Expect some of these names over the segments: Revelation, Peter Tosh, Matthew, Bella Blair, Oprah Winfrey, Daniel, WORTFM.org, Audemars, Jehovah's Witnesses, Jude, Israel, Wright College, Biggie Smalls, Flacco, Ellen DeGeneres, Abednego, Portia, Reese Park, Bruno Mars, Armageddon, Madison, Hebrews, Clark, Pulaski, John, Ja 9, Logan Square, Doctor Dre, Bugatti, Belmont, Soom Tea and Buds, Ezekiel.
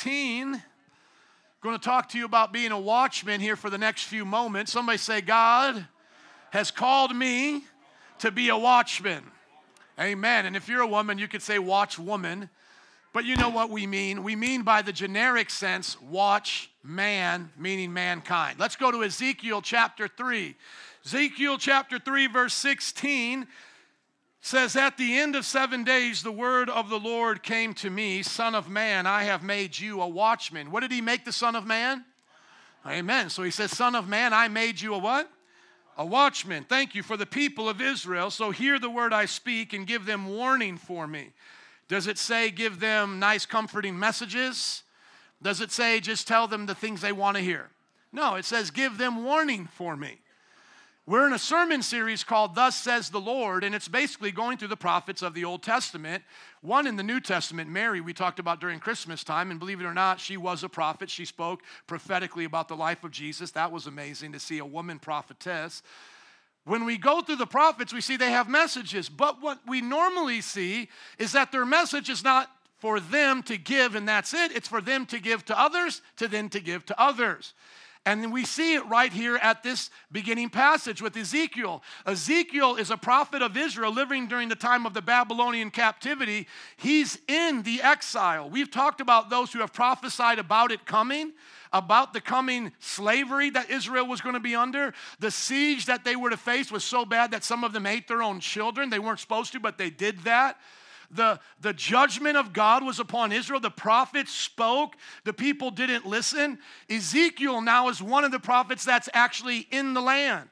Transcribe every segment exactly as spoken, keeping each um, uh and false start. sixteen. I'm going to talk to you about being a watchman here for the next few moments. Somebody say, God has called me to be a watchman. Amen. And if you're a woman, you could say watch woman. But you know what we mean. We mean by the generic sense, watch man, meaning mankind. Let's go to Ezekiel chapter three. Ezekiel chapter three, verse sixteen says, at the end of seven days, the word of the Lord came to me, Son of man, I have made you a watchman. What did he make the Son of man? Amen. So he says, Son of man, I made you a what? A watchman. Thank you for the people of Israel. So hear the word I speak and give them warning for me. Does it say give them nice comforting messages? Does it say just tell them the things they want to hear? No, it says give them warning for me. We're in a sermon series called Thus Says the Lord, and it's basically going through the prophets of the Old Testament. One in the New Testament, Mary, we talked about during Christmas time, and believe it or not, she was a prophet. She spoke prophetically about the life of Jesus. That was amazing to see a woman prophetess. When we go through the prophets, we see they have messages. But what we normally see is that their message is not for them to give and that's it. It's for them to give to others, to then to give to others. And then we see it right here at this beginning passage with Ezekiel. Ezekiel is a prophet of Israel living during the time of the Babylonian captivity. He's in the exile. We've talked about those who have prophesied about it coming, about the coming slavery that Israel was going to be under. The siege that they were to face was so bad that some of them ate their own children. They weren't supposed to, but they did that. The, the judgment of God was upon Israel. The prophets spoke. The people didn't listen. Ezekiel now is one of the prophets that's actually in the land.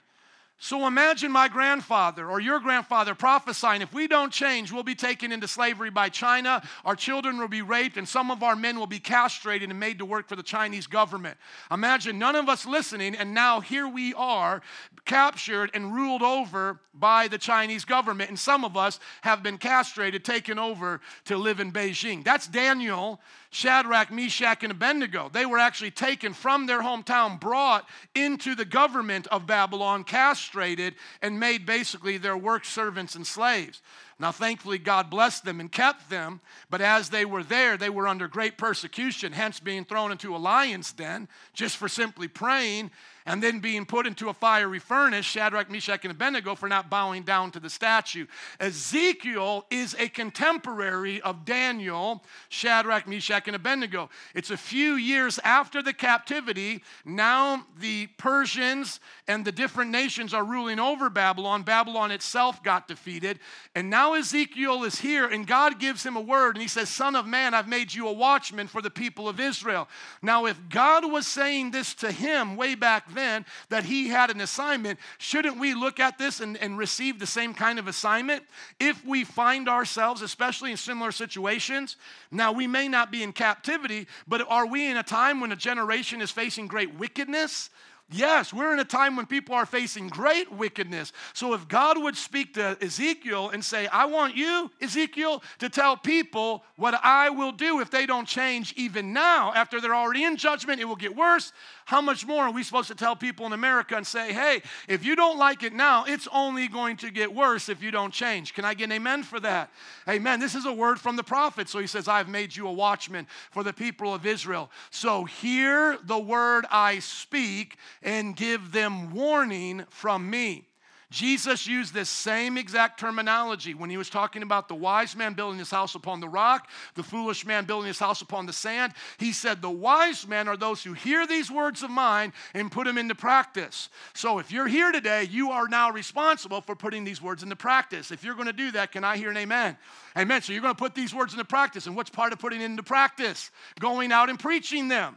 So imagine my grandfather or your grandfather prophesying, if we don't change, we'll be taken into slavery by China, our children will be raped, and some of our men will be castrated and made to work for the Chinese government. Imagine none of us listening, and now here we are, captured and ruled over by the Chinese government, and some of us have been castrated, taken over to live in Beijing. That's Daniel, Shadrach, Meshach, and Abednego. They were actually taken from their hometown, brought into the government of Babylon, castrated, and made basically their work servants and slaves. Now, thankfully, God blessed them and kept them, but as they were there, they were under great persecution, hence being thrown into a lion's den just for simply praying, and then being put into a fiery furnace, Shadrach, Meshach, and Abednego, for not bowing down to the statue. Ezekiel is a contemporary of Daniel, Shadrach, Meshach, and Abednego. It's a few years after the captivity. Now the Persians and the different nations are ruling over Babylon. Babylon itself got defeated. And now Ezekiel is here, and God gives him a word, and he says, Son of man, I've made you a watchman for the people of Israel. Now, if God was saying this to him way back then, Then, that he had an assignment, shouldn't we look at this and, and receive the same kind of assignment? If we find ourselves, especially in similar situations, now we may not be in captivity, but are we in a time when a generation is facing great wickedness? Yes, we're in a time when people are facing great wickedness. So if God would speak to Ezekiel and say, I want you, Ezekiel, to tell people what I will do if they don't change even now. After they're already in judgment, it will get worse. How much more are we supposed to tell people in America and say, hey, if you don't like it now, it's only going to get worse if you don't change. Can I get an amen for that? Amen. This is a word from the prophet. So he says, I've made you a watchman for the people of Israel. So hear the word I speak and give them warning from me. Jesus used this same exact terminology when he was talking about the wise man building his house upon the rock, the foolish man building his house upon the sand. He said the wise men are those who hear these words of mine and put them into practice. So if you're here today, you are now responsible for putting these words into practice. If you're going to do that, can I hear an amen? Amen. So you're going to put these words into practice. And what's part of putting it into practice? Going out and preaching them.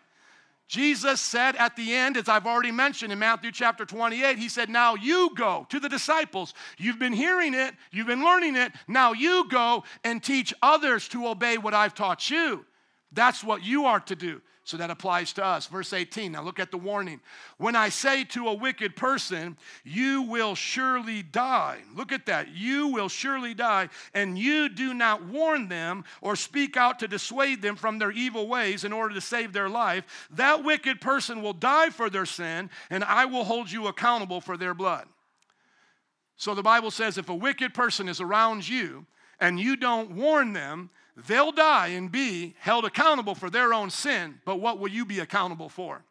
Jesus said at the end, as I've already mentioned in Matthew chapter twenty-eight, he said, now you go to the disciples. You've been hearing it. You've been learning it. Now you go and teach others to obey what I've taught you. That's what you are to do. So that applies to us. Verse eighteen, now look at the warning. When I say to a wicked person, you will surely die. Look at that. You will surely die, and you do not warn them or speak out to dissuade them from their evil ways in order to save their life. That wicked person will die for their sin, and I will hold you accountable for their blood. So the Bible says if a wicked person is around you and you don't warn them, They'll die and be held accountable for their own sin, but what will you be accountable for?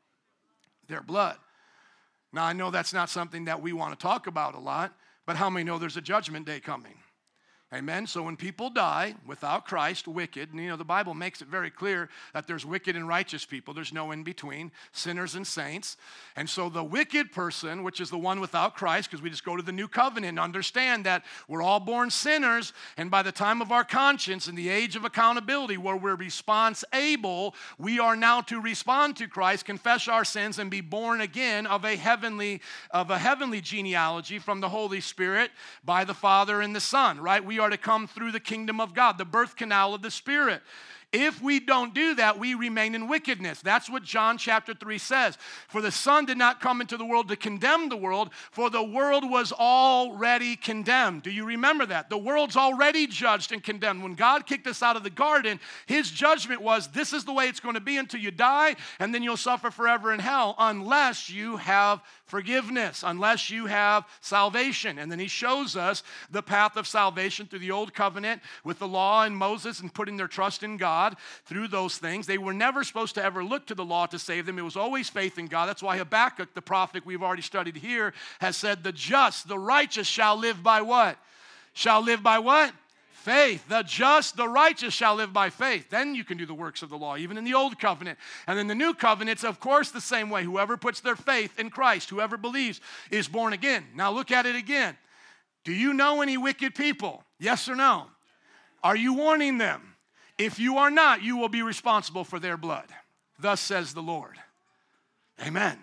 Their blood. Now, I know that's not something that we want to talk about a lot, but how many know there's a judgment day coming? Amen. So when people die without Christ, wicked, and you know, the Bible makes it very clear that there's wicked and righteous people. There's no in between, sinners and saints. And so the wicked person, which is the one without Christ, because we just go to the new covenant and understand that we're all born sinners. And by the time of our conscience and the age of accountability where we're response able, we are now to respond to Christ, confess our sins, and be born again of a heavenly, of a heavenly genealogy from the Holy Spirit by the Father and the Son, right? We are to come through the kingdom of God, the birth canal of the Spirit. If we don't do that, we remain in wickedness. That's what John chapter three says. For the Son did not come into the world to condemn the world, for the world was already condemned. Do you remember that? The world's already judged and condemned. When God kicked us out of the garden, his judgment was, this is the way it's going to be until you die, and then you'll suffer forever in hell unless you have forgiveness, unless you have salvation. And then he shows us the path of salvation through the old covenant with the law and Moses and putting their trust in God. God, through those things. They were never supposed to ever look to the law to save them. It was always faith in God. That's why Habakkuk, the prophet we've already studied here, has said, the just, the righteous shall live by what? Shall live by what? Faith. The just, the righteous shall live by faith. Then you can do the works of the law, even in the old covenant. And in the new covenant, it's of course the same way. Whoever puts their faith in Christ, whoever believes, is born again. Now look at it again. Do you know any wicked people? Yes or no? Are you warning them? If you are not, you will be responsible for their blood. Thus says the Lord. Amen.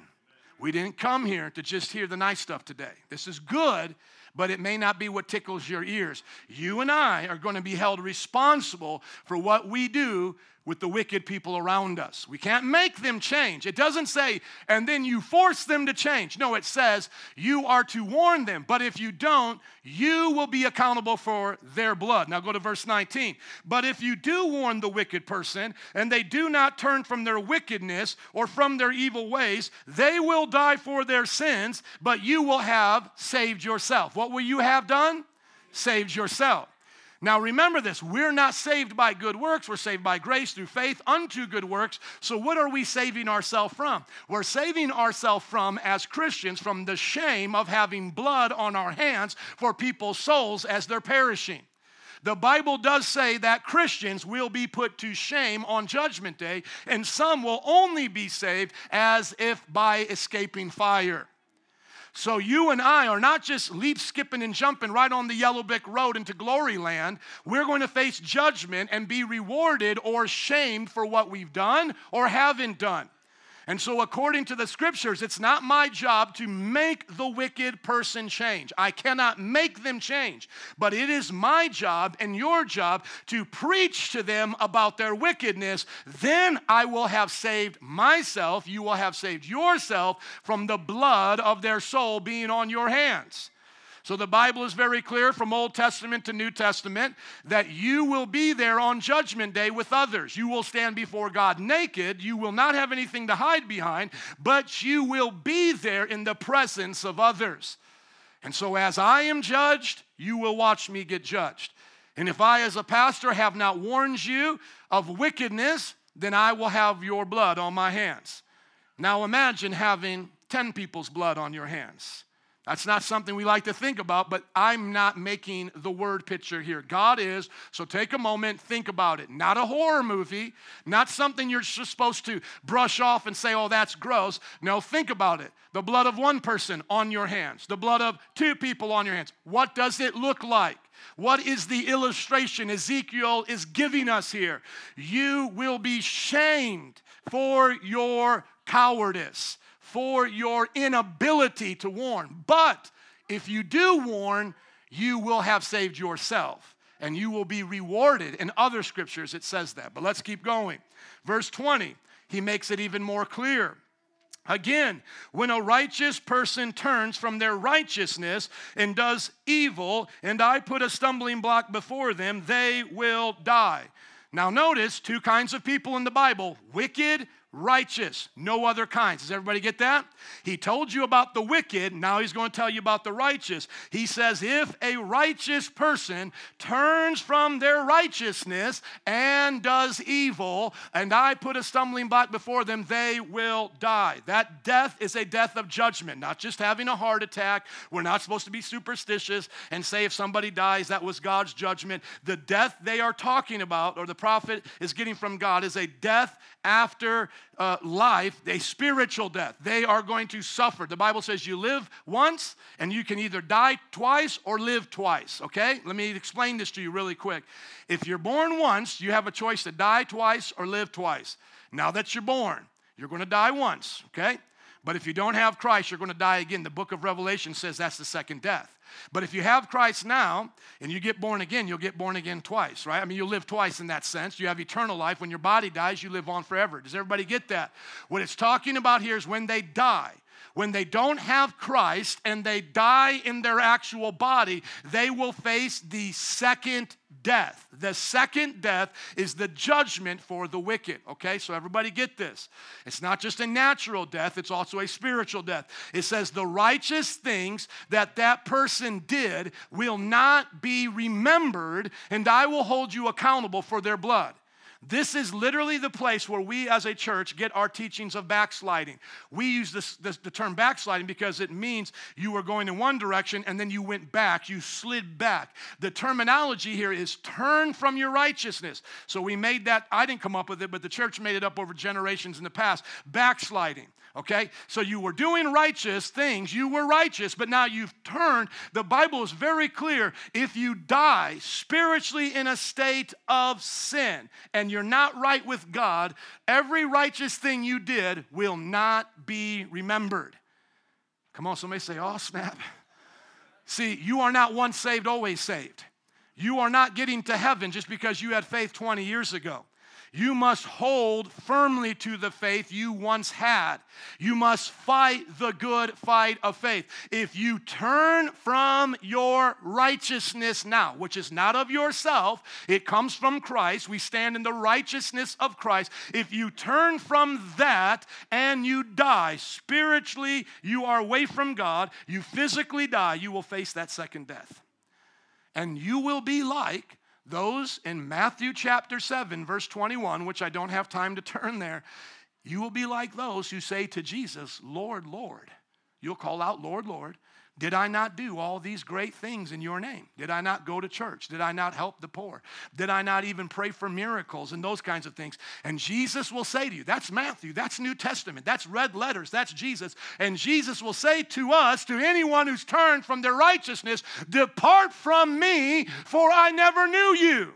We didn't come here to just hear the nice stuff today. This is good, but it may not be what tickles your ears. You and I are going to be held responsible for what we do with the wicked people around us. We can't make them change. It doesn't say, and then you force them to change. No, it says you are to warn them, but if you don't, you will be accountable for their blood. Now go to verse nineteen. But if you do warn the wicked person, and they do not turn from their wickedness or from their evil ways, they will die for their sins, but you will have saved yourself. What will you have done? Saved yourself. Now remember this, we're not saved by good works, we're saved by grace through faith unto good works. So what are we saving ourselves from? We're saving ourselves from, as Christians, from the shame of having blood on our hands for people's souls as they're perishing. The Bible does say that Christians will be put to shame on Judgment Day, and some will only be saved as if by escaping fire. So you and I are not just leap, skipping, and jumping right on the yellow brick road into glory land. We're going to face judgment and be rewarded or shamed for what we've done or haven't done. And so according to the scriptures, it's not my job to make the wicked person change. I cannot make them change. But it is my job and your job to preach to them about their wickedness. Then I will have saved myself. You will have saved yourself from the blood of their soul being on your hands. So the Bible is very clear from Old Testament to New Testament that you will be there on Judgment Day with others. You will stand before God naked. You will not have anything to hide behind, but you will be there in the presence of others. And so as I am judged, you will watch me get judged. And if I as a pastor have not warned you of wickedness, then I will have your blood on my hands. Now imagine having ten people's blood on your hands. That's not something we like to think about, but I'm not making the word picture here. God is, so take a moment, think about it. Not a horror movie, not something you're just supposed to brush off and say, oh, that's gross. No, think about it. The blood of one person on your hands, the blood of two people on your hands. What does it look like? What is the illustration Ezekiel is giving us here? You will be shamed for your cowardice, for your inability to warn. But if you do warn, you will have saved yourself and you will be rewarded. In other scriptures, it says that. But let's keep going. Verse twenty, he makes it even more clear. Again, when a righteous person turns from their righteousness and does evil, and I put a stumbling block before them, they will die. Now notice two kinds of people in the Bible, wicked righteous, no other kinds. Does everybody get that? He told you about the wicked. Now he's going to tell you about the righteous. He says, if a righteous person turns from their righteousness and does evil, and I put a stumbling block before them, they will die. That death is a death of judgment, not just having a heart attack. We're not supposed to be superstitious and say if somebody dies, that was God's judgment. The death they are talking about, or the prophet is getting from God, is a death after uh, life, a spiritual death. They are going to suffer. The Bible says you live once and you can either die twice or live twice, okay? Let me explain this to you really quick. If you're born once, you have a choice to die twice or live twice. Now that you're born, you're going to die once, okay? But if you don't have Christ, you're going to die again. The book of Revelation says that's the second death. But if you have Christ now and you get born again, you'll get born again twice, right? I mean, you'll live twice in that sense. You have eternal life. When your body dies, you live on forever. Does everybody get that? What it's talking about here is when they die, when they don't have Christ and they die in their actual body, they will face the second death. The second death is the judgment for the wicked, okay? So everybody get this. It's not just a natural death, it's also a spiritual death. It says the righteous things that that person did will not be remembered, and I will hold you accountable for their blood. This is literally the place where we as a church get our teachings of backsliding. We use this, this, the term backsliding because it means you were going in one direction and then you went back. You slid back. The terminology here is turn from your righteousness. So we made that. I didn't come up with it, but the church made it up over generations in the past. Backsliding. Okay? So you were doing righteous things. You were righteous, but now you've turned. The Bible is very clear. If you die spiritually in a state of sin and you're not right with God, every righteous thing you did will not be remembered. Come on, somebody say, oh, snap. See, you are not once saved, always saved. You are not getting to heaven just because you had faith twenty years ago. You must hold firmly to the faith you once had. You must fight the good fight of faith. If you turn from your righteousness now, which is not of yourself, it comes from Christ. We stand in the righteousness of Christ. If you turn from that and you die, spiritually you are away from God, you physically die, you will face that second death. And you will be like those in Matthew chapter seven, verse twenty-one, which I don't have time to turn there, you will be like those who say to Jesus, Lord, Lord. You'll call out, Lord, Lord. Did I not do all these great things in your name? Did I not go to church? Did I not help the poor? Did I not even pray for miracles and those kinds of things? And Jesus will say to you, that's Matthew, that's New Testament, that's red letters, that's Jesus. And Jesus will say to us, to anyone who's turned from their righteousness, depart from me, for I never knew you.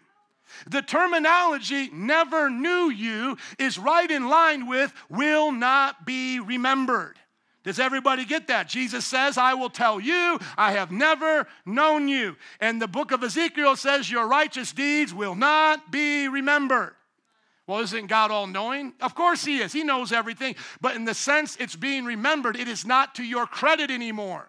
The terminology, never knew you, is right in line with will not be remembered. Does everybody get that? Jesus says, I will tell you, I have never known you. And the book of Ezekiel says, your righteous deeds will not be remembered. Well, isn't God all-knowing? Of course he is. He knows everything. But in the sense it's being remembered, it is not to your credit anymore.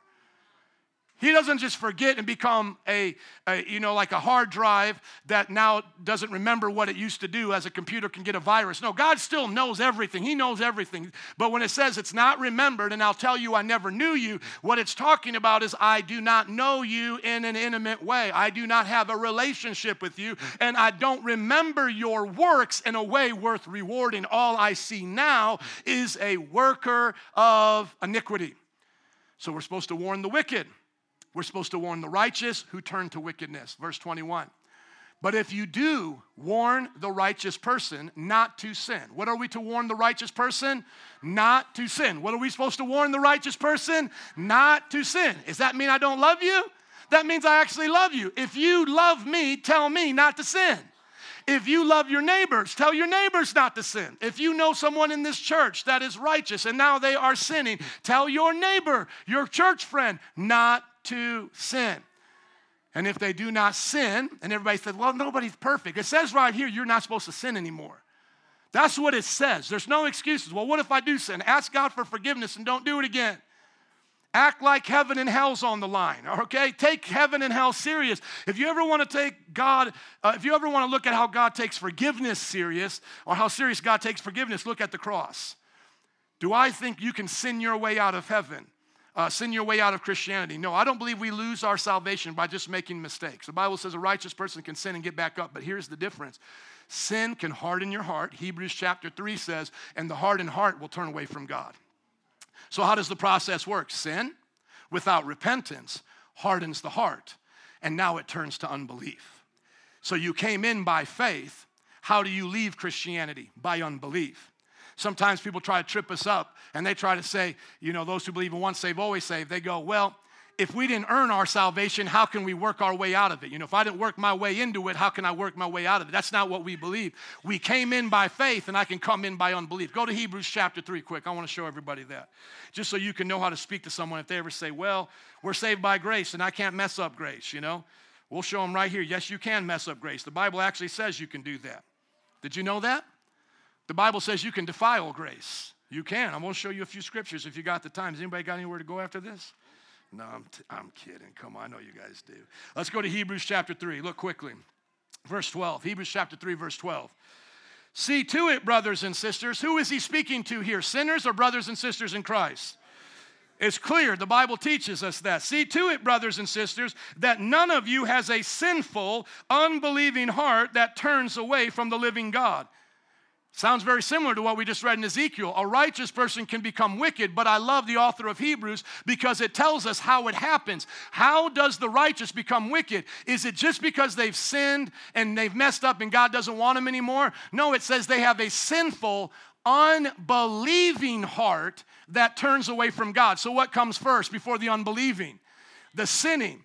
He doesn't just forget and become a, a, you know, like a hard drive that now doesn't remember what it used to do as a computer can get a virus. No, God still knows everything. He knows everything. But when it says it's not remembered, and I'll tell you I never knew you, what it's talking about is I do not know you in an intimate way. I do not have a relationship with you, and I don't remember your works in a way worth rewarding. All I see now is a worker of iniquity. So we're supposed to warn the wicked. We're supposed to warn the righteous who turn to wickedness. Verse twenty-one. But if you do warn the righteous person not to sin. What are we to warn the righteous person? Not to sin. What are we supposed to warn the righteous person? Not to sin. Does that mean I don't love you? That means I actually love you. If you love me, tell me not to sin. If you love your neighbors, tell your neighbors not to sin. If you know someone in this church that is righteous and now they are sinning, tell your neighbor, your church friend, not to sin. And if they do not sin, and everybody said, well, nobody's perfect. It says right here, you're not supposed to sin anymore. That's what it says. There's no excuses. Well, what if I do sin? Ask God for forgiveness and don't do it again. Act like heaven and hell's on the line, okay? Take heaven and hell serious. If you ever want to take God, uh, if you ever want to look at how God takes forgiveness serious, or how serious God takes forgiveness, look at the cross. Do I think you can sin your way out of heaven, uh, sin your way out of Christianity? No, I don't believe we lose our salvation by just making mistakes. The Bible says a righteous person can sin and get back up, but here's the difference. Sin can harden your heart. Hebrews chapter three says, and the hardened heart will turn away from God. So how does the process work? Sin, without repentance, hardens the heart, and now it turns to unbelief. So you came in by faith. How do you leave Christianity? By unbelief. Sometimes people try to trip us up, and they try to say, you know, those who believe in once saved, always saved. They go, well, if we didn't earn our salvation, how can we work our way out of it? You know, if I didn't work my way into it, how can I work my way out of it? That's not what we believe. We came in by faith, and I can come in by unbelief. Go to Hebrews chapter three quick. I want to show everybody that, just so you can know how to speak to someone if they ever say, well, we're saved by grace, and I can't mess up grace, you know. We'll show them right here. Yes, you can mess up grace. The Bible actually says you can do that. Did you know that? The Bible says you can defile grace. You can. I'm going to show you a few scriptures if you got the time. Has anybody got anywhere to go after this? No, I'm, t- I'm kidding. Come on, I know you guys do. Let's go to Hebrews chapter three. Look quickly. Verse twelve. Hebrews chapter three, verse twelve. See to it, brothers and sisters. Who is he speaking to here? Sinners or brothers and sisters in Christ? It's clear. The Bible teaches us that. See to it, brothers and sisters, that none of you has a sinful, unbelieving heart that turns away from the living God. Sounds very similar to what we just read in Ezekiel. A righteous person can become wicked, but I love the author of Hebrews because it tells us how it happens. How does the righteous become wicked? Is it just because they've sinned and they've messed up and God doesn't want them anymore? No, it says they have a sinful, unbelieving heart that turns away from God. So what comes first before the unbelieving? The sinning.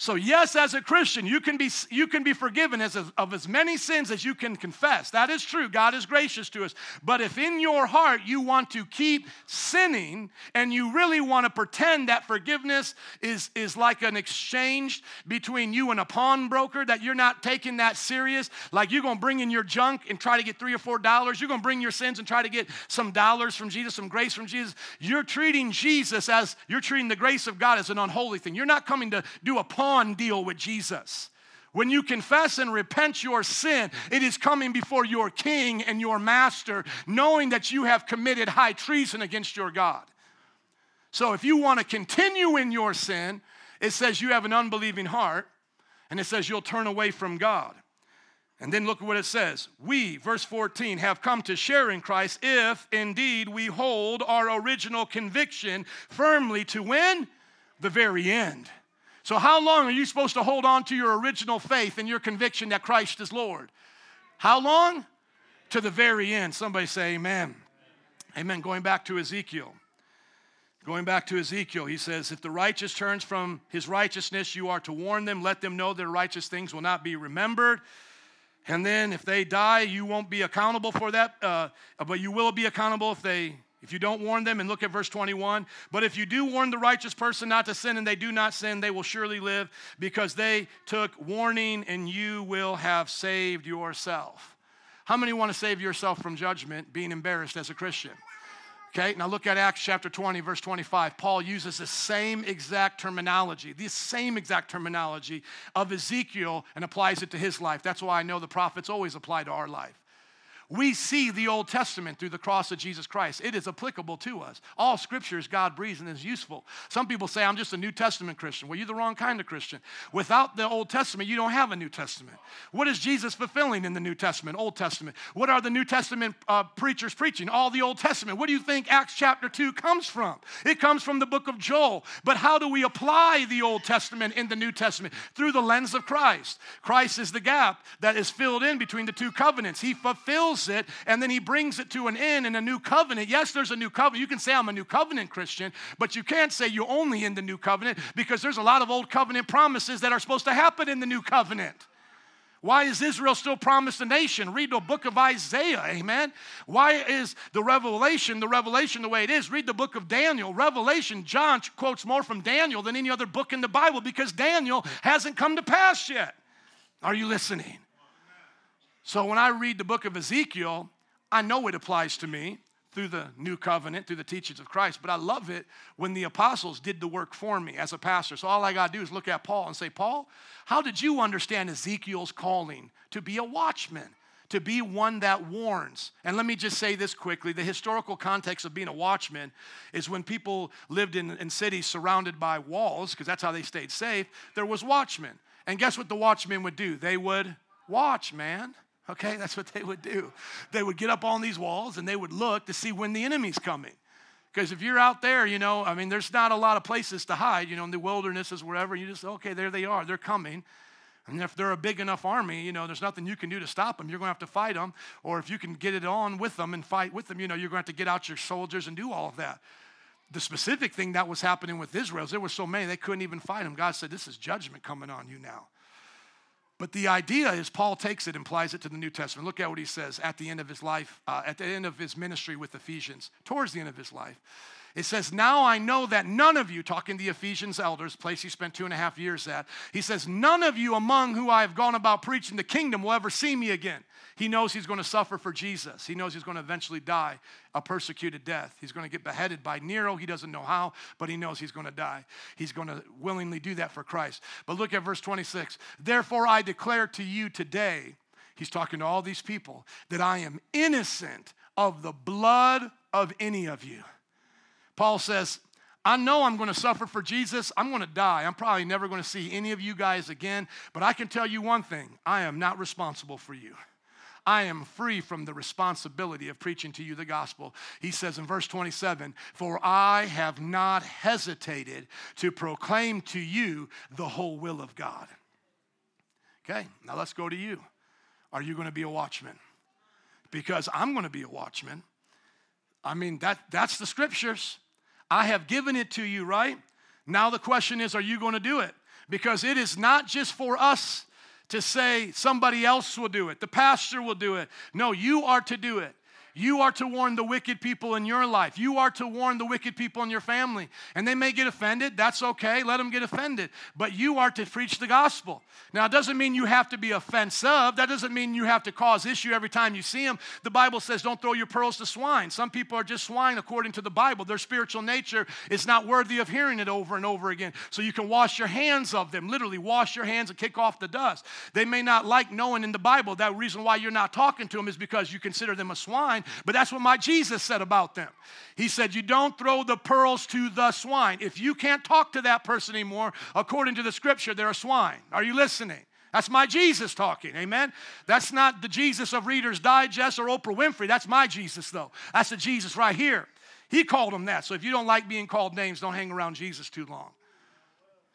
So yes, as a Christian, you can be you can be forgiven as a, of as many sins as you can confess. That is true. God is gracious to us. But if in your heart you want to keep sinning and you really want to pretend that forgiveness is, is like an exchange between you and a pawnbroker, that you're not taking that serious, like you're going to bring in your junk and try to get three or four dollars, you're going to bring your sins and try to get some dollars from Jesus, some grace from Jesus, you're treating Jesus as, you're treating the grace of God as an unholy thing. You're not coming to do a pawn deal with Jesus. When you confess and repent your sin, it is coming before your king and your master, knowing that you have committed high treason against your God. So if you want to continue in your sin, it says you have an unbelieving heart, and it says you'll turn away from God. And then look at what it says. We, verse fourteen, have come to share in Christ if indeed we hold our original conviction firmly to when? The very end. So how long are you supposed to hold on to your original faith and your conviction that Christ is Lord? How long? To the very end. Somebody say amen. Amen. Amen. Going back to Ezekiel. Going back to Ezekiel, he says, if the righteous turns from his righteousness, you are to warn them. Let them know their righteous things will not be remembered. And then if they die, you won't be accountable for that. Uh, but you will be accountable if they... If you don't warn them, and look at verse twenty-one, but if you do warn the righteous person not to sin and they do not sin, they will surely live because they took warning and you will have saved yourself. How many want to save yourself from judgment, being embarrassed as a Christian? Okay, now look at Acts chapter twenty, verse twenty-five. Paul uses the same exact terminology, the same exact terminology of Ezekiel and applies it to his life. That's why I know the prophets always apply to our life. We see the Old Testament through the cross of Jesus Christ. It is applicable to us. All scripture is God-breathed and is useful. Some people say, I'm just a New Testament Christian. Well, you're the wrong kind of Christian. Without the Old Testament, you don't have a New Testament. What is Jesus fulfilling in the New Testament, Old Testament? What are the New Testament uh, preachers preaching? All the Old Testament. What do you think Acts chapter two comes from? It comes from the book of Joel. But how do we apply the Old Testament in the New Testament? Through the lens of Christ. Christ is the gap that is filled in between the two covenants. He fulfills it, and then he brings it to an end in a new covenant. Yes, there's a new covenant. You can say I'm a new covenant Christian, but you can't say you're only in the new covenant because there's a lot of old covenant promises that are supposed to happen in the new covenant. Why is Israel still promised a nation? Read the book of Isaiah, amen? Why is the Revelation, the Revelation the way it is? Read the book of Daniel. Revelation, John quotes more from Daniel than any other book in the Bible because Daniel hasn't come to pass yet. Are you listening? So when I read the book of Ezekiel, I know it applies to me. through the new covenant, through the teachings of Christ. But I love it when the apostles did the work for me as a pastor. So all I got to do is look at Paul and say, Paul, how did you understand Ezekiel's calling to be a watchman, to be one that warns? And let me just say this quickly. The historical context of being a watchman is when people lived in, in cities surrounded by walls, because that's how they stayed safe, there was watchmen. And guess what the watchmen would do? They would watch, man. Okay, that's what they would do. They would get up on these walls and they would look to see when the enemy's coming. Because if you're out there, you know, I mean, there's not a lot of places to hide, you know, in the wilderness is wherever. You just, okay, there they are. They're coming. And if they're a big enough army, you know, there's nothing you can do to stop them. You're going to have to fight them. Or if you can get it on with them and fight with them, you know, you're going to have to get out your soldiers and do all of that. The specific thing that was happening with Israel is there were so many, they couldn't even fight them. God said, this is judgment coming on you now. But the idea is Paul takes it and applies it to the New Testament. Look at what he says at the end of his life, uh, at the end of his ministry with Ephesians, towards the end of his life. It says, now I know that none of you, talking to the Ephesians elders, place he spent two and a half years at, he says, none of you among who I have gone about preaching the kingdom will ever see me again. He knows he's going to suffer for Jesus. He knows he's going to eventually die a persecuted death. He's going to get beheaded by Nero. He doesn't know how, but he knows he's going to die. He's going to willingly do that for Christ. But look at verse twenty-six. Therefore I declare to you today, he's talking to all these people, that I am innocent of the blood of any of you. Paul says, I know I'm going to suffer for Jesus. I'm going to die. I'm probably never going to see any of you guys again, but I can tell you one thing. I am not responsible for you. I am free from the responsibility of preaching to you the gospel. He says in verse twenty-seven, for I have not hesitated to proclaim to you the whole will of God. Okay, now let's go to you. Are you going to be a watchman? Because I'm going to be a watchman. I mean, that that's the scriptures. I have given it to you, right? Now the question is, are you going to do it? Because it is not just for us to say somebody else will do it, the pastor will do it. No, you are to do it. You are to warn the wicked people in your life. You are to warn the wicked people in your family. And they may get offended. That's okay. Let them get offended. But you are to preach the gospel. Now, it doesn't mean you have to be offensive. That doesn't mean you have to cause issue every time you see them. The Bible says don't throw your pearls to swine. Some people are just swine according to the Bible. Their spiritual nature is not worthy of hearing it over and over again. So you can wash your hands of them. Literally, wash your hands and kick off the dust. They may not like knowing in the Bible. That reason why you're not talking to them is because you consider them a swine. But that's what my Jesus said about them. He said, you don't throw the pearls to the swine. If you can't talk to that person anymore, according to the scripture, they're a swine. Are you listening? That's my Jesus talking, amen? That's not the Jesus of Reader's Digest or Oprah Winfrey. That's my Jesus, though. That's the Jesus right here. He called them that. So if you don't like being called names, don't hang around Jesus too long,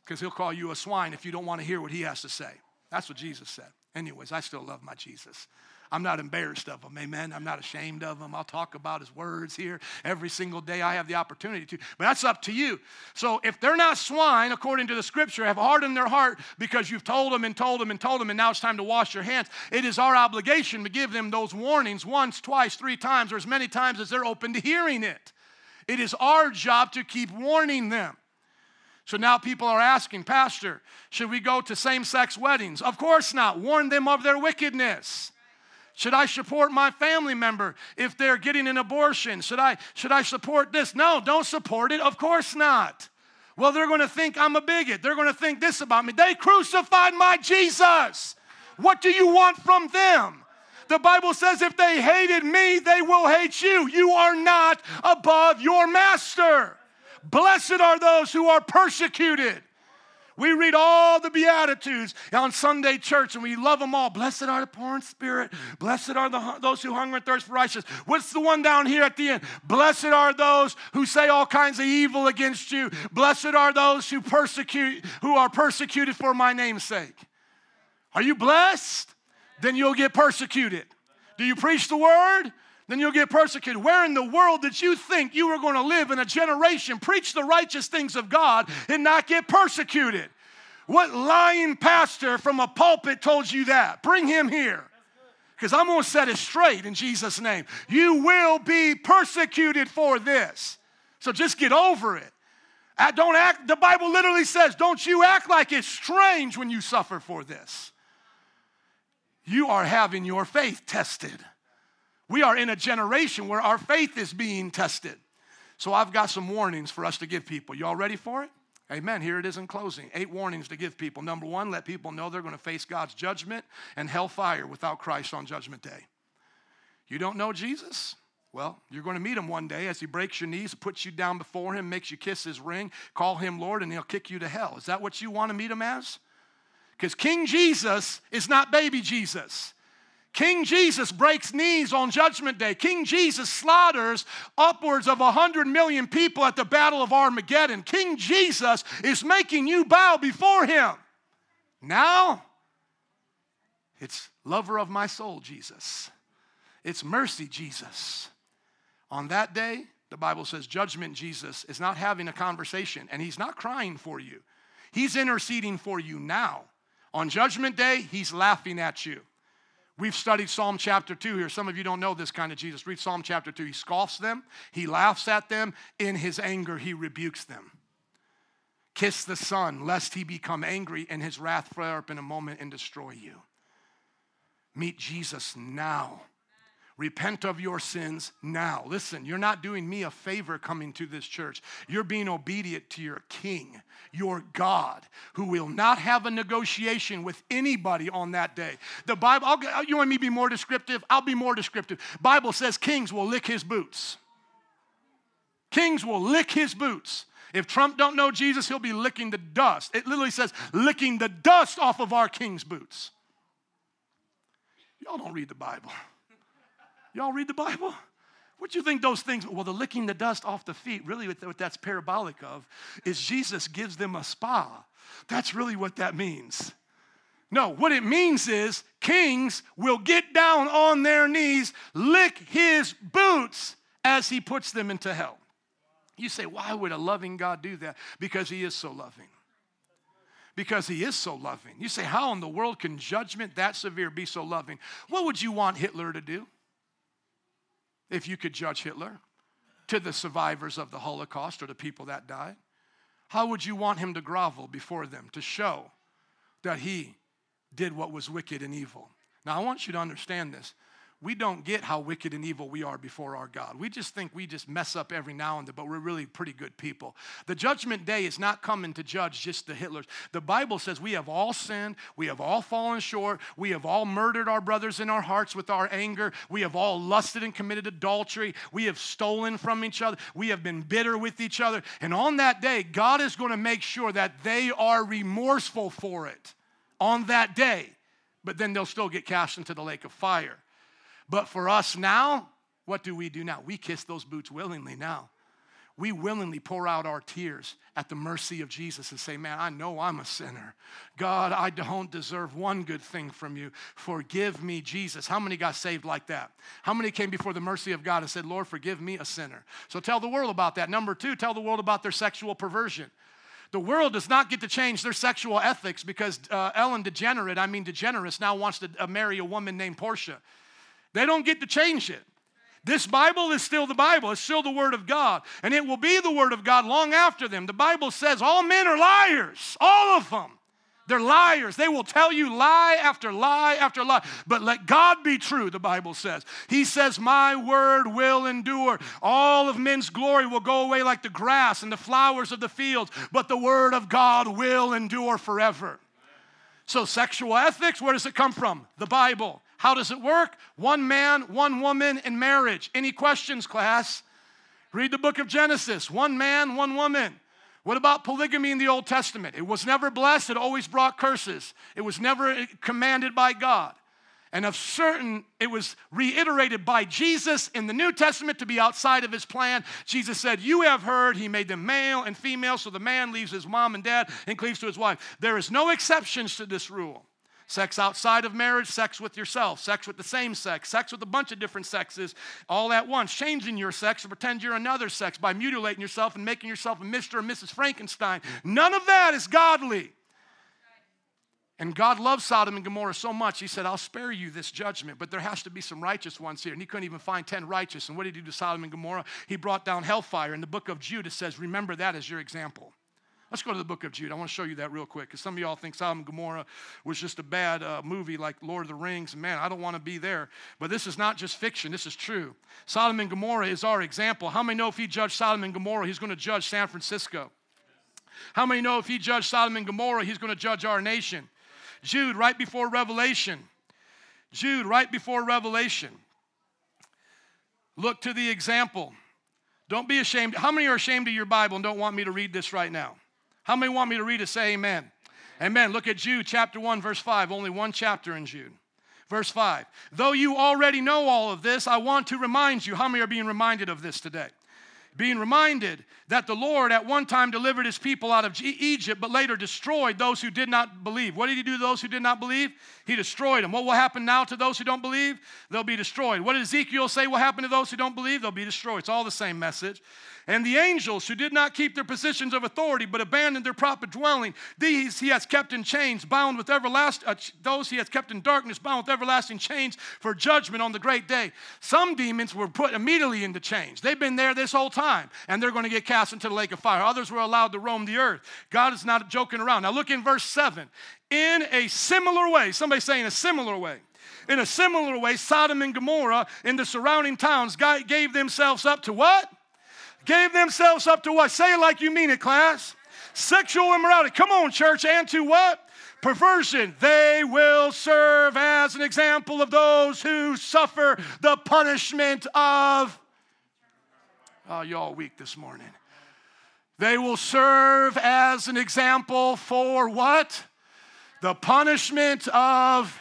because he'll call you a swine if you don't want to hear what he has to say. That's what Jesus said. Anyways, I still love my Jesus. I'm not embarrassed of him, amen? I'm not ashamed of him. I'll talk about his words here every single day I have the opportunity to. But that's up to you. So if they're not swine, according to the scripture, have hardened their heart because you've told them and told them and told them, and now it's time to wash your hands, it is our obligation to give them those warnings once, twice, three times, or as many times as they're open to hearing it. It is our job to keep warning them. So now people are asking, Pastor, should we go to same-sex weddings? Of course not. Warn them of their wickedness. Should I support my family member if they're getting an abortion? Should I, should I support this? No, don't support it. Of course not. Well, they're going to think I'm a bigot. They're going to think this about me. They crucified my Jesus. What do you want from them? The Bible says if they hated me, they will hate you. You are not above your master. Blessed are those who are persecuted. We read all the Beatitudes on Sunday church, and we love them all. Blessed are the poor in spirit. Blessed are the, those who hunger and thirst for righteousness. What's the one down here at the end? Blessed are those who say all kinds of evil against you. Blessed are those who persecute, who are persecuted for my name's sake. Are you blessed? Then you'll get persecuted. Do you preach the word? Then you'll get persecuted. Where in the world did you think you were going to live in a generation, preach the righteous things of God, and not get persecuted? What lying pastor from a pulpit told you that? Bring him here, because I'm going to set it straight in Jesus' name. You will be persecuted for this, so just get over it. I don't act. The Bible literally says, don't you act like it's strange when you suffer for this. You are having your faith tested. We are in a generation where our faith is being tested. So I've got some warnings for us to give people. Y'all ready for it? Amen. Here it is in closing. Eight warnings to give people. Number one, let people know they're going to face God's judgment and hellfire without Christ on Judgment Day. You don't know Jesus? Well, you're going to meet him one day as he breaks your knees, puts you down before him, makes you kiss his ring, call him Lord, and he'll kick you to hell. Is that what you want to meet him as? Because King Jesus is not baby Jesus. King Jesus breaks knees on Judgment Day. King Jesus slaughters upwards of one hundred million people at the Battle of Armageddon. King Jesus is making you bow before him. Now, it's lover of my soul, Jesus. It's mercy, Jesus. On that day, the Bible says judgment Jesus is not having a conversation, and he's not crying for you. He's interceding for you now. On Judgment Day, he's laughing at you. We've studied Psalm chapter two here. Some of you don't know this kind of Jesus. Read Psalm chapter two. He scoffs them. He laughs at them. In his anger, he rebukes them. Kiss the Son, lest he become angry and his wrath flare up in a moment and destroy you. Meet Jesus now. Repent of your sins now. Listen, you're not doing me a favor coming to this church. You're being obedient to your King, your God, who will not have a negotiation with anybody on that day. The Bible, I'll, you want me to be more descriptive? I'll be more descriptive. Bible says kings will lick his boots. Kings will lick his boots. If Trump don't know Jesus, he'll be licking the dust. It literally says licking the dust off of our king's boots. Y'all don't read the Bible. Y'all read the Bible? What do you think those things? Well, the licking the dust off the feet, really what that's parabolic of is Jesus gives them a spa. That's really what that means. No, what it means is kings will get down on their knees, lick his boots as he puts them into hell. You say, why would a loving God do that? Because he is so loving. Because he is so loving. You say, how in the world can judgment that severe be so loving? What would you want Hitler to do? If you could judge Hitler to the survivors of the Holocaust or the people that died, how would you want him to grovel before them to show that he did what was wicked and evil? Now, I want you to understand this. We don't get how wicked and evil we are before our God. We just think we just mess up every now and then, but we're really pretty good people. The judgment day is not coming to judge just the Hitlers. The Bible says we have all sinned. We have all fallen short. We have all murdered our brothers in our hearts with our anger. We have all lusted and committed adultery. We have stolen from each other. We have been bitter with each other. And on that day, God is going to make sure that they are remorseful for it on that day. But then they'll still get cast into the lake of fire. But for us now, what do we do now? We kiss those boots willingly now. We willingly pour out our tears at the mercy of Jesus and say, man, I know I'm a sinner. God, I don't deserve one good thing from you. Forgive me, Jesus. How many got saved like that? How many came before the mercy of God and said, Lord, forgive me, a sinner? So tell the world about that. Number two, tell the world about their sexual perversion. The world does not get to change their sexual ethics because uh, Ellen DeGeneres, I mean DeGeneres, now wants to uh, marry a woman named Portia. They don't get to change it. This Bible is still the Bible. It's still the Word of God. And it will be the Word of God long after them. The Bible says all men are liars. All of them. They're liars. They will tell you lie after lie after lie. But let God be true, the Bible says. He says, my word will endure. All of men's glory will go away like the grass and the flowers of the fields. But the Word of God will endure forever. So sexual ethics, where does it come from? The Bible. How does it work? One man, one woman in marriage. Any questions, class? Read the book of Genesis. One man, one woman. What about polygamy in the Old Testament? It was never blessed. It always brought curses. It was never commanded by God. And of certain, it was reiterated by Jesus in the New Testament to be outside of his plan. Jesus said, you have heard he made them male and female, so the man leaves his mom and dad and cleaves to his wife. There is no exceptions to this rule. Sex outside of marriage, sex with yourself, sex with the same sex, sex with a bunch of different sexes, all at once, changing your sex to pretend you're another sex by mutilating yourself and making yourself a Mister and Missus Frankenstein. None of that is godly. And God loves Sodom and Gomorrah so much, he said, I'll spare you this judgment, but there has to be some righteous ones here. And he couldn't even find ten righteous. And what did he do to Sodom and Gomorrah? He brought down hellfire. In the book of Jude, it says, remember that as your example Let's go to the book of Jude. I want to show you that real quick, because some of y'all think Sodom and Gomorrah was just a bad uh, movie like Lord of the Rings. Man, I don't want to be there. But this is not just fiction. This is true. Sodom and Gomorrah is our example. How many know if he judged Sodom and Gomorrah, he's going to judge San Francisco? How many know if he judged Sodom and Gomorrah, he's going to judge our nation? Jude, right before Revelation. Jude, right before Revelation. Look to the example. Don't be ashamed. How many are ashamed of your Bible and don't want me to read this right now? How many want me to read it? Say amen. Amen. Amen. Look at Jude chapter one, verse five. Only one chapter in Jude. Verse five. Though you already know all of this, I want to remind you. How many are being reminded of this today? Being reminded that the Lord at one time delivered his people out of Egypt, but later destroyed those who did not believe. What did he do to those who did not believe? He destroyed them. What will happen now to those who don't believe? They'll be destroyed. What did Ezekiel say will happen to those who don't believe? They'll be destroyed. It's all the same message. And the angels who did not keep their positions of authority, but abandoned their proper dwelling, these he has kept in chains, bound with everlasting, uh, those he has kept in darkness, bound with everlasting chains for judgment on the great day. Some demons were put immediately into chains. They've been there this whole time, and they're going to get cast into the lake of fire. Others were allowed to roam the earth. God is not joking around. Now look in verse seven. In a similar way, somebody say in a similar way. In a similar way, Sodom and Gomorrah and the surrounding towns gave themselves up to what? Gave themselves up to what? Say it like you mean it, class. Sexual immorality. Come on, church. And to what? Perversion. They will serve as an example of those who suffer the punishment of. Oh, y'all weak this morning. They will serve as an example for what? The punishment of.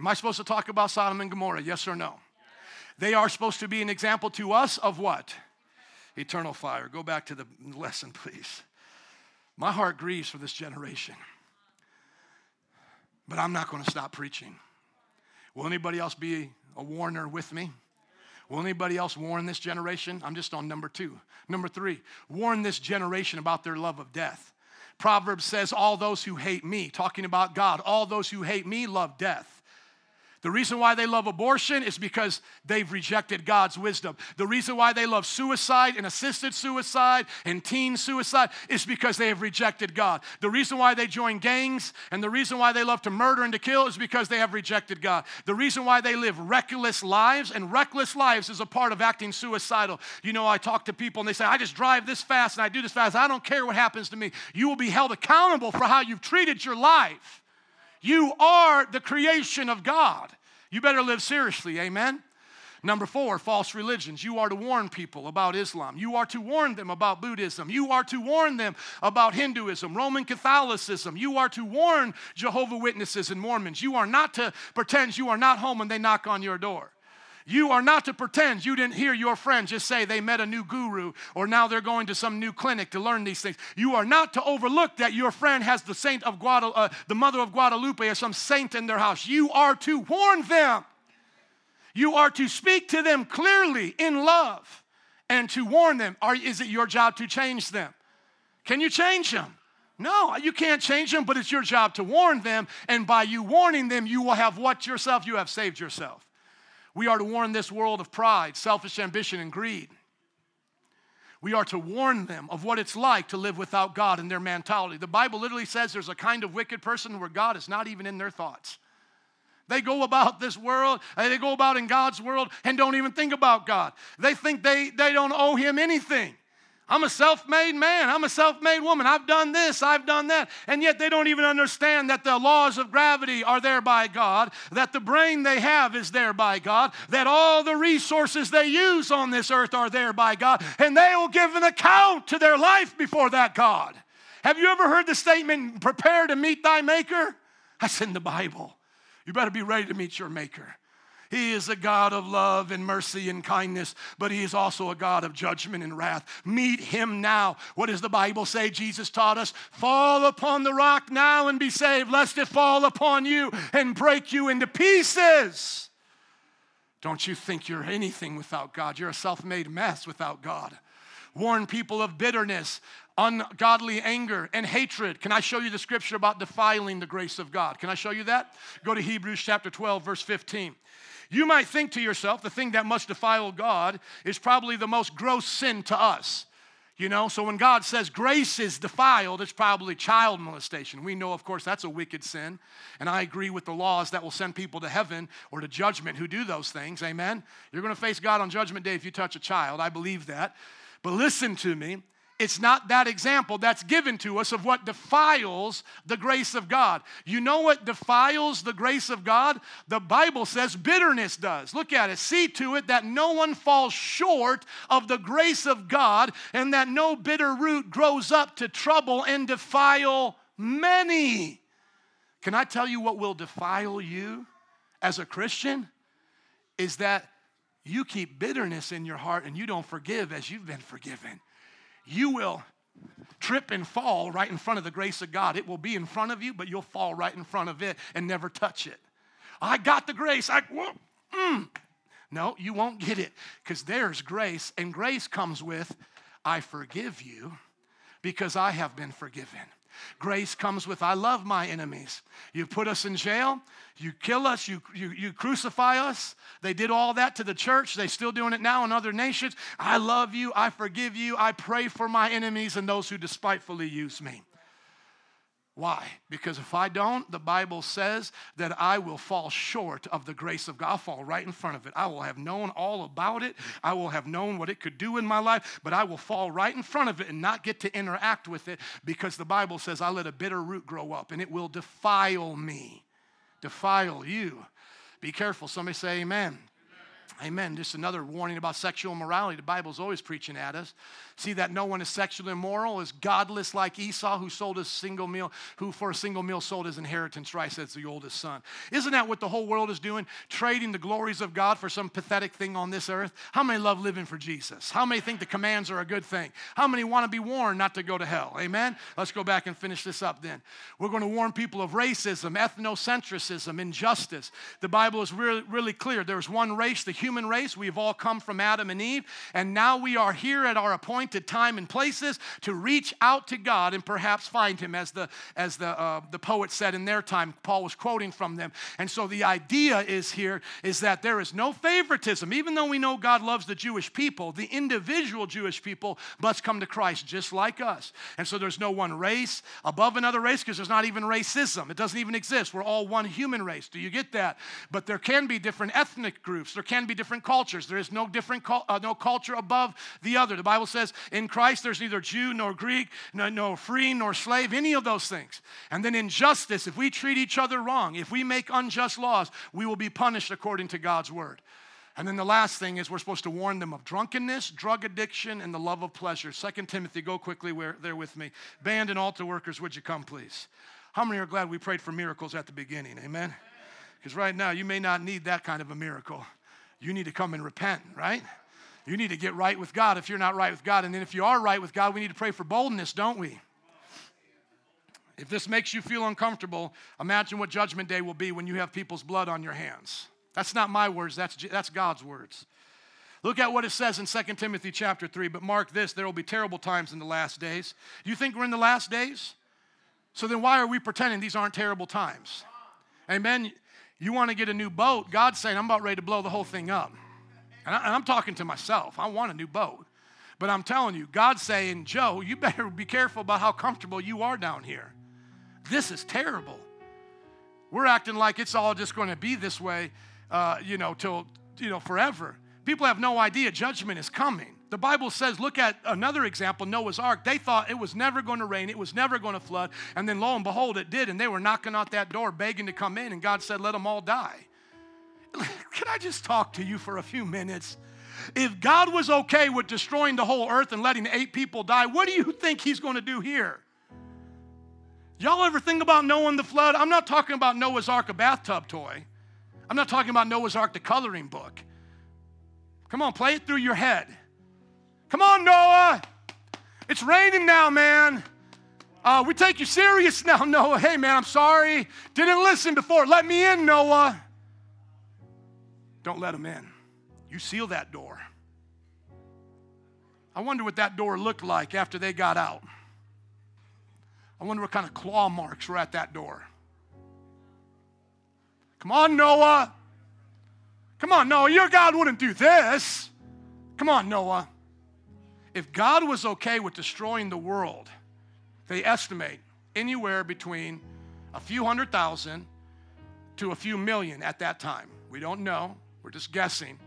Am I supposed to talk about Sodom and Gomorrah? Yes or no? They are supposed to be an example to us of what? Eternal fire. Go back to the lesson, please. My heart grieves for this generation. But I'm not going to stop preaching. Will anybody else be a warner with me? Will anybody else warn this generation? I'm just on number two. Number three, warn this generation about their love of death. Proverbs says, all those who hate me, talking about God, all those who hate me love death. The reason why they love abortion is because they've rejected God's wisdom. The reason why they love suicide and assisted suicide and teen suicide is because they have rejected God. The reason why they join gangs and the reason why they love to murder and to kill is because they have rejected God. The reason why they live reckless lives, and reckless lives is a part of acting suicidal. You know, I talk to people and they say, I just drive this fast and I do this fast. I don't care what happens to me. You will be held accountable for how you've treated your life. You are the creation of God. You better live seriously, amen? Number four, false religions. You are to warn people about Islam. You are to warn them about Buddhism. You are to warn them about Hinduism, Roman Catholicism. You are to warn Jehovah's Witnesses and Mormons. You are not to pretend you are not home when they knock on your door. You are not to pretend you didn't hear your friend just say they met a new guru or now they're going to some new clinic to learn these things. You are not to overlook that your friend has the saint of Guadalupe, uh, the mother of Guadalupe or some saint in their house. You are to warn them. You are to speak to them clearly in love and to warn them. Are, is it your job to change them? Can you change them? No, you can't change them, but it's your job to warn them. And by you warning them, you will have what yourself? You have saved yourself. We are to warn this world of pride, selfish ambition, and greed. We are to warn them of what it's like to live without God in their mentality. The Bible literally says there's a kind of wicked person where God is not even in their thoughts. They go about this world, they go about in God's world and don't even think about God. They think they, they don't owe him anything. I'm a self-made man. I'm a self-made woman. I've done this. I've done that. And yet they don't even understand that the laws of gravity are there by God, that the brain they have is there by God, that all the resources they use on this earth are there by God, and they will give an account to their life before that God. Have you ever heard the statement, prepare to meet thy maker? That's in the Bible. You better be ready to meet your maker. He is a God of love and mercy and kindness, but he is also a God of judgment and wrath. Meet him now. What does the Bible say? Jesus taught us, fall upon the rock now and be saved, lest it fall upon you and break you into pieces. Don't you think you're anything without God. You're a self-made mess without God. Warn people of bitterness, ungodly anger, and hatred. Can I show you the scripture about defiling the grace of God? Can I show you that? Go to Hebrews chapter twelve, verse fifteen. You might think to yourself, the thing that must defile God is probably the most gross sin to us. You know, so when God says grace is defiled, it's probably child molestation. We know, of course, that's a wicked sin. And I agree with the laws that will send people to heaven or to judgment who do those things. Amen? You're going to face God on judgment day if you touch a child. I believe that. But listen to me. It's not that example that's given to us of what defiles the grace of God. You know what defiles the grace of God? The Bible says bitterness does. Look at it. See to it that no one falls short of the grace of God, and that no bitter root grows up to trouble and defile many. Can I tell you what will defile you as a Christian? Is that you keep bitterness in your heart and you don't forgive as you've been forgiven. You will trip and fall right in front of the grace of God. It will be in front of you, but you'll fall right in front of it and never touch it. I got the grace. I, mm. No, you won't get it, because there's grace, and grace comes with, I forgive you because I have been forgiven. Grace comes with, I love my enemies. You put us in jail, you kill us, you, you you crucify us. They did all that to the church. They're still doing it now in other nations. I love you, I forgive you, I pray for my enemies and those who despitefully use me. Why? Because if I don't, the Bible says that I will fall short of the grace of God. I'll fall right in front of it. I will have known all about it. I will have known what it could do in my life, but I will fall right in front of it and not get to interact with it, because the Bible says I let a bitter root grow up and it will defile me, defile you. Be careful. Somebody say amen. Amen. Just another warning about sexual immorality. The Bible's always preaching at us. See that no one is sexually immoral, is godless like Esau, who sold his single meal, who for a single meal sold his inheritance rights as the oldest son. Isn't that what the whole world is doing? Trading the glories of God for some pathetic thing on this earth? How many love living for Jesus? How many think the commands are a good thing? How many want to be warned not to go to hell? Amen? Let's go back and finish this up then. We're going to warn people of racism, ethnocentrism, injustice. The Bible is really, really clear. There's one race, the human race. We've all come from Adam and Eve, and now we are here at our appointed time and places to reach out to God and perhaps find him, as the as the uh, the poet said in their time. Paul was quoting from them. And so the idea is here is that there is no favoritism. Even though we know God loves the Jewish people, the individual Jewish people must come to Christ just like us. And so there's no one race above another race, because there's not even racism. It doesn't even exist. We're all one human race. Do you get that? But there can be different ethnic groups. There can be different cultures. There is no different uh, no culture above the other. The Bible says in Christ there's neither Jew nor Greek, no, no free nor slave, any of those things. And then injustice, if we treat each other wrong, if we make unjust laws, we will be punished according to God's word. And then the last thing is we're supposed to warn them of drunkenness, drug addiction, and the love of pleasure. Second Timothy, go quickly where, there with me. Band and altar workers, would you come please? How many are glad we prayed for miracles at the beginning? Amen? Because right now you may not need that kind of a miracle. You need to come and repent, right? You need to get right with God if you're not right with God. And then if you are right with God, we need to pray for boldness, don't we? If this makes you feel uncomfortable, imagine what Judgment Day will be when you have people's blood on your hands. That's not my words. That's, that's God's words. Look at what it says in Second Timothy chapter three. But mark this, there will be terrible times in the last days. Do you think we're in the last days? So then why are we pretending these aren't terrible times? Amen. You want to get a new boat, God's saying, I'm about ready to blow the whole thing up. And, I, and I'm talking to myself. I want a new boat. But I'm telling you, God's saying, Joe, you better be careful about how comfortable you are down here. This is terrible. We're acting like it's all just going to be this way, uh, you know, till, you know, forever. People have no idea judgment is coming. The Bible says, look at another example, Noah's Ark. They thought it was never going to rain. It was never going to flood. And then lo and behold, it did. And they were knocking out that door, begging to come in. And God said, let them all die. Can I just talk to you for a few minutes? If God was okay with destroying the whole earth and letting eight people die, what do you think he's going to do here? Y'all ever think about Noah and the flood? I'm not talking about Noah's Ark, a bathtub toy. I'm not talking about Noah's Ark, the coloring book. Come on, play it through your head. Come on, Noah. It's raining now, man. Uh, we take you serious now, Noah. Hey, man, I'm sorry. Didn't listen before. Let me in, Noah. Don't let him in. You seal that door. I wonder what that door looked like after they got out. I wonder what kind of claw marks were at that door. Come on, Noah. Come on, Noah. Your God wouldn't do this. Come on, Noah. If God was okay with destroying the world, they estimate anywhere between a few hundred thousand to a few million at that time. We don't know. We're just guessing.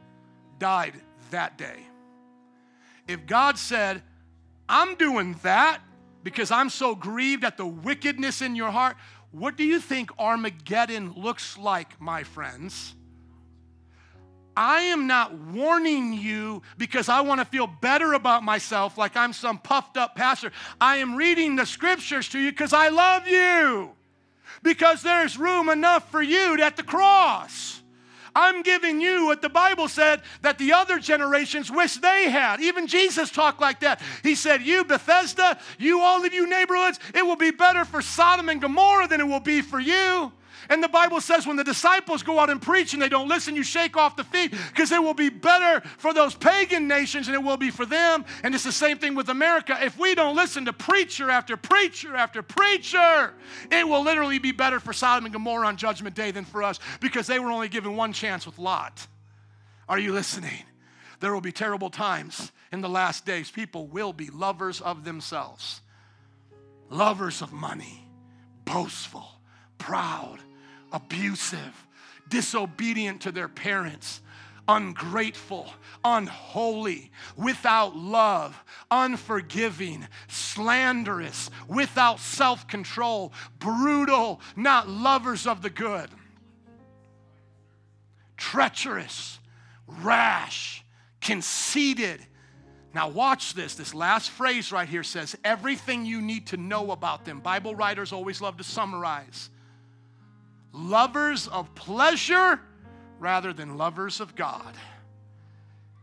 Died that day. If God said, I'm doing that because I'm so grieved at the wickedness in your heart, what do you think Armageddon looks like, my friends? I am not warning you because I want to feel better about myself like I'm some puffed up pastor. I am reading the scriptures to you because I love you, because there's room enough for you at the cross. I'm giving you what the Bible said that the other generations wish they had. Even Jesus talked like that. He said, you Bethesda, you all of you neighborhoods, it will be better for Sodom and Gomorrah than it will be for you. And the Bible says when the disciples go out and preach and they don't listen, you shake off the feet because it will be better for those pagan nations than it will be for them. And it's the same thing with America. If we don't listen to preacher after preacher after preacher, it will literally be better for Sodom and Gomorrah on Judgment Day than for us because they were only given one chance with Lot. Are you listening? There will be terrible times in the last days. People will be lovers of themselves, lovers of money, boastful, proud, abusive, disobedient to their parents, ungrateful, unholy, without love, unforgiving, slanderous, without self-control, brutal, not lovers of the good, treacherous, rash, conceited. Now watch this. This last phrase right here says everything you need to know about them. Bible writers always love to summarize. Lovers of pleasure rather than lovers of God,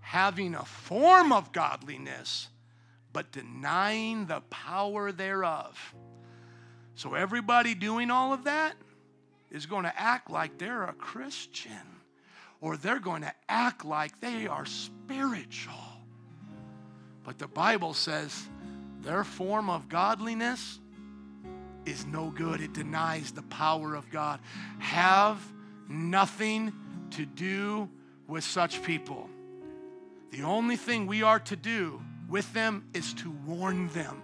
having a form of godliness, but denying the power thereof. So everybody doing all of that is going to act like they're a Christian, or they're going to act like they are spiritual. But the Bible says their form of godliness is no good. It denies the power of God. Have nothing to do with such people. The only thing we are to do with them is to warn them.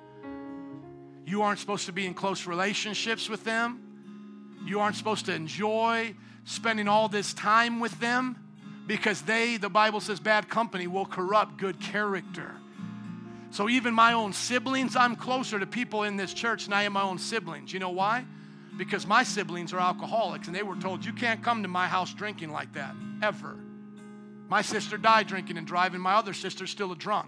You aren't supposed to be in close relationships with them. You aren't supposed to enjoy spending all this time with them because they, the Bible says, bad company will corrupt good character. So even my own siblings, I'm closer to people in this church than I am my own siblings. You know why? Because my siblings are alcoholics, and they were told, you can't come to my house drinking like that, ever. My sister died drinking and driving. My other sister's still a drunk.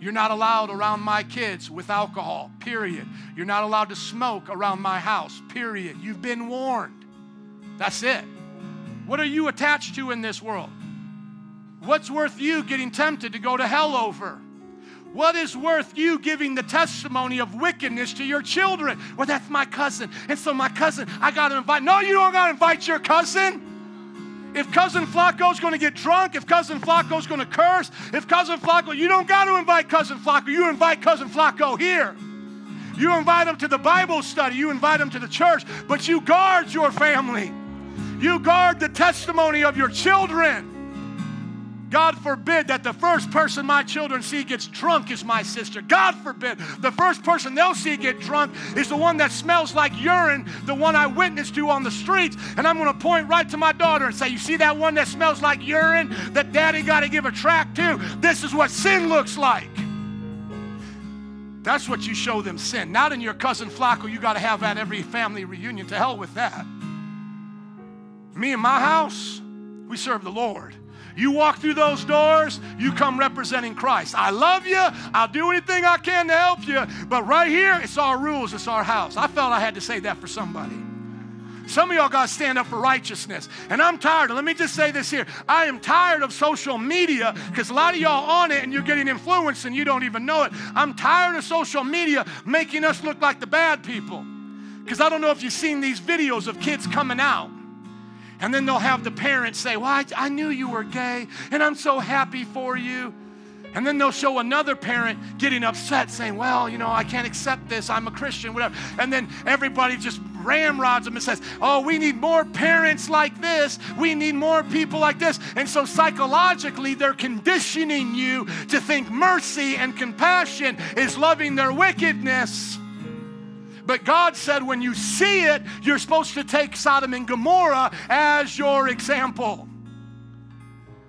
You're not allowed around my kids with alcohol, period. You're not allowed to smoke around my house, period. You've been warned. That's it. What are you attached to in this world? What's worth you getting tempted to go to hell over? What is worth you giving the testimony of wickedness to your children? Well, that's my cousin. And so my cousin, I got to invite. No, you don't got to invite your cousin. If cousin Flacco's going to get drunk, if cousin Flacco's going to curse, if cousin Flacco, you don't got to invite cousin Flacco. You invite cousin Flacco here. You invite him to the Bible study. You invite him to the church. But you guard your family. You guard the testimony of your children. God forbid that the first person my children see gets drunk is my sister. God forbid the first person they'll see get drunk is the one that smells like urine, the one I witnessed to on the streets. And I'm going to point right to my daughter and say, you see that one that smells like urine that daddy got to give a tract to? This is what sin looks like. That's what you show them sin. Not in your cousin Flacco. You got to have at every family reunion. To hell with that. Me and my house, we serve the Lord. You walk through those doors, you come representing Christ. I love you. I'll do anything I can to help you. But right here, it's our rules. It's our house. I felt I had to say that for somebody. Some of y'all got to stand up for righteousness. And I'm tired. Let me just say this here. I am tired of social media because a lot of y'all on it and you're getting influenced and you don't even know it. I'm tired of social media making us look like the bad people. Because I don't know if you've seen these videos of kids coming out. And then they'll have the parents say, well, I, I knew you were gay, and I'm so happy for you. And then they'll show another parent getting upset saying, well, you know, I can't accept this. I'm a Christian, whatever. And then everybody just ramrods them and says, oh, we need more parents like this. We need more people like this. And so psychologically, they're conditioning you to think mercy and compassion is loving their wickedness. But God said when you see it, you're supposed to take Sodom and Gomorrah as your example.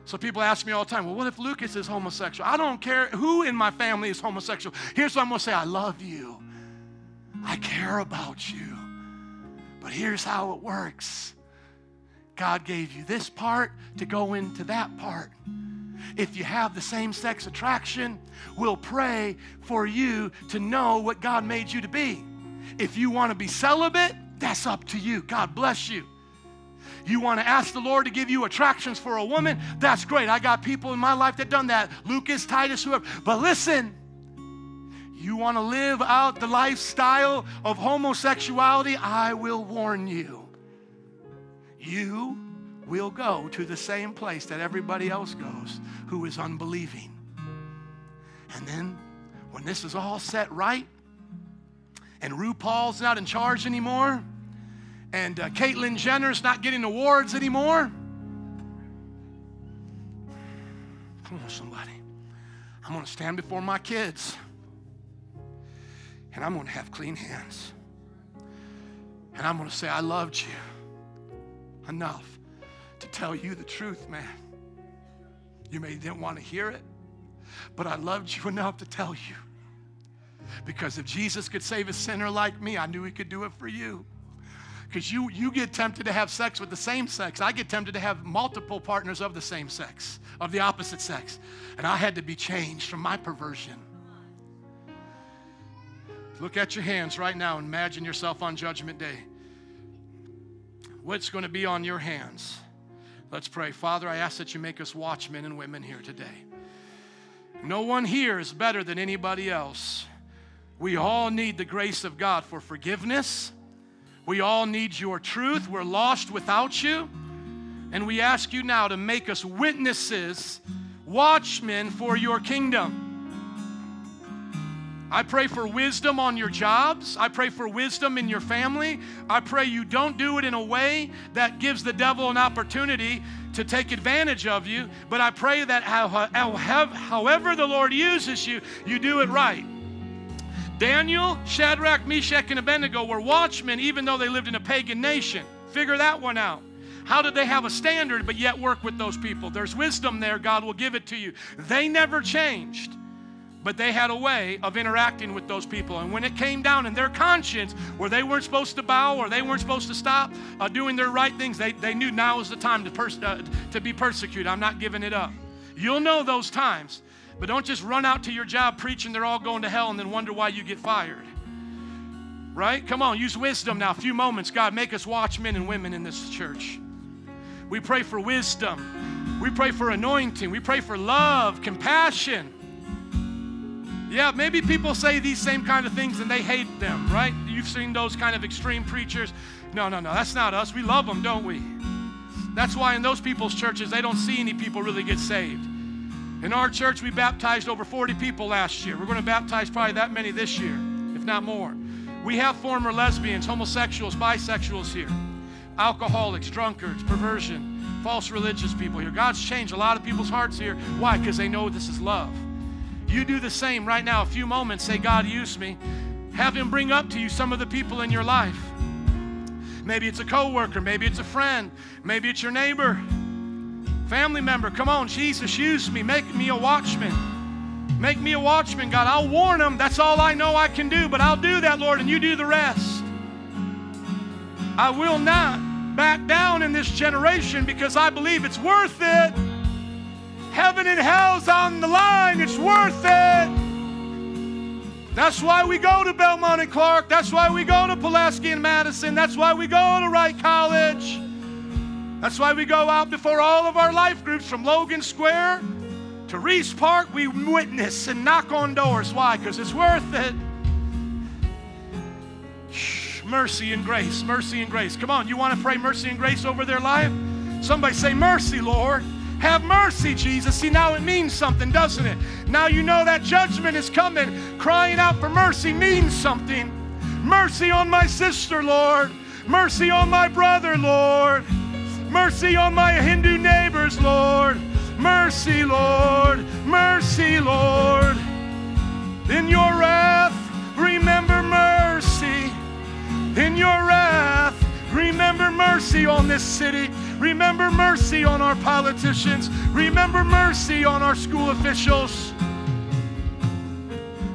So people ask me all the time, well, what if Lucas is homosexual? I don't care who in my family is homosexual. Here's what I'm going to say. I love you. I care about you. But here's how it works. God gave you this part to go into that part. If you have the same-sex attraction, we'll pray for you to know what God made you to be. If you want to be celibate, that's up to you. God bless you. You want to ask the Lord to give you attractions for a woman? That's great. I got people in my life that done that. Lucas, Titus, whoever. But listen, you want to live out the lifestyle of homosexuality? I will warn you. You will go to the same place that everybody else goes who is unbelieving. And then when this is all set right and RuPaul's not in charge anymore, and uh, Caitlyn Jenner's not getting awards anymore. Come on, somebody. I'm going to stand before my kids, and I'm going to have clean hands. And I'm going to say, I loved you enough to tell you the truth, man. You may didn't want to hear it, but I loved you enough to tell you. Because if Jesus could save a sinner like me, I knew he could do it for you. Because you, you get tempted to have sex with the same sex. I get tempted to have multiple partners of the same sex, of the opposite sex. And I had to be changed from my perversion. Look at your hands right now and imagine yourself on Judgment Day. What's going to be on your hands? Let's pray. Father, I ask that you make us watchmen and women here today. No one here is better than anybody else. We all need the grace of God for forgiveness. We all need your truth. We're lost without you. And we ask you now to make us witnesses, watchmen for your kingdom. I pray for wisdom on your jobs. I pray for wisdom in your family. I pray you don't do it in a way that gives the devil an opportunity to take advantage of you. But I pray that however the Lord uses you, you do it right. Daniel, Shadrach, Meshach, and Abednego were watchmen even though they lived in a pagan nation. Figure that one out. How did they have a standard but yet work with those people? There's wisdom there. God will give it to you. They never changed, but they had a way of interacting with those people. And when it came down in their conscience where they weren't supposed to bow or they weren't supposed to stop uh, doing their right things, they, they knew now was the time to, pers- uh, to be persecuted. I'm not giving it up. You'll know those times. But don't just run out to your job preaching they're all going to hell and then wonder why you get fired. Right? Come on, use wisdom now. A few moments. God, make us watchmen and women in this church. We pray for wisdom. We pray for anointing. We pray for love, compassion. Yeah, maybe people say these same kind of things and they hate them, right? You've seen those kind of extreme preachers. No, no, no, that's not us. We love them, don't we? That's why in those people's churches, they don't see any people really get saved. In our church, we baptized over forty people last year. We're going to baptize probably that many this year, if not more. We have former lesbians, homosexuals, bisexuals here, alcoholics, drunkards, perversion, false religious people here. God's changed a lot of people's hearts here. Why? Because they know this is love. You do the same right now. A few moments, say, God, use me. Have him bring up to you some of the people in your life. Maybe it's a coworker. Maybe it's a friend. Maybe it's your neighbor. Family member, come on, Jesus, use me. Make me a watchman. Make me a watchman, God. I'll warn them. That's all I know I can do, but I'll do that, Lord, and you do the rest. I will not back down in this generation because I believe it's worth it. Heaven and hell's on the line. It's worth it. That's why we go to Belmont and Clark. That's why we go to Pulaski and Madison. That's why we go to Wright College. That's why we go out before all of our life groups from Logan Square to Reese Park. We witness and knock on doors. Why? Because it's worth it. Shh, mercy and grace, mercy and grace. Come on, you want to pray mercy and grace over their life? Somebody say, mercy, Lord. Have mercy, Jesus. See, now it means something, doesn't it? Now you know that judgment is coming. Crying out for mercy means something. Mercy on my sister, Lord. Mercy on my brother, Lord. Mercy on my Hindu neighbors, Lord. Mercy, Lord. Mercy, Lord. In your wrath, remember mercy. In your wrath, remember mercy on this city. Remember mercy on our politicians. Remember mercy on our school officials.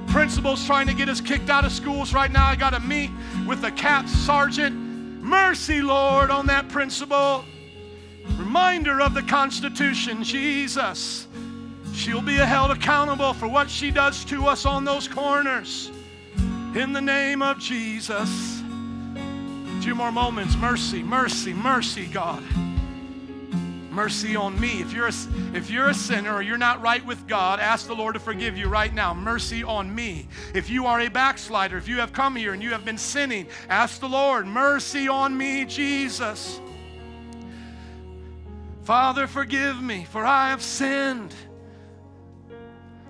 Principal's trying to get us kicked out of schools right now. I got to meet with the cap sergeant. Mercy, Lord, on that principal. Reminder of the Constitution, Jesus. She'll be held accountable for what she does to us on those corners. In the name of Jesus. Two more moments. Mercy, mercy, mercy, God. Mercy on me. If you're a, if you're a sinner or you're not right with God, ask the Lord to forgive you right now. Mercy on me. If you are a backslider, if you have come here and you have been sinning, ask the Lord, mercy on me, Jesus. Father, forgive me, for I have sinned.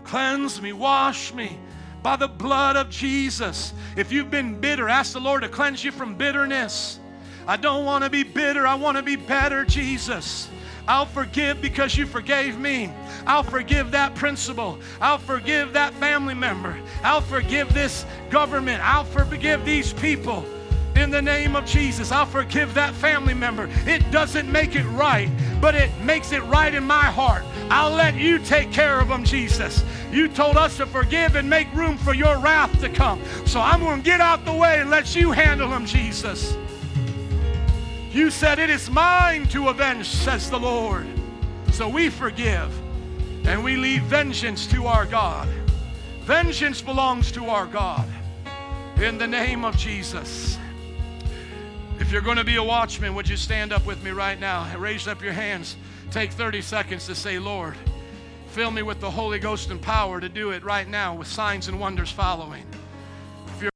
Cleanse me, wash me by the blood of Jesus. If you've been bitter, ask the Lord to cleanse you from bitterness. I don't want to be bitter. I want to be better, Jesus. I'll forgive because you forgave me. I'll forgive that principal. I'll forgive that family member. I'll forgive this government. I'll forgive these people. In the name of Jesus, I'll forgive that family member. It doesn't make it right, but it makes it right in my heart. I'll let you take care of them, Jesus. You told us to forgive and make room for your wrath to come. So I'm going to get out the way and let you handle them, Jesus. You said it is mine to avenge, says the Lord. So we forgive and we leave vengeance to our God. Vengeance belongs to our God. In the name of Jesus. If you're going to be a watchman, would you stand up with me right now? Raise up your hands. Take thirty seconds to say, Lord, fill me with the Holy Ghost and power to do it right now with signs and wonders following.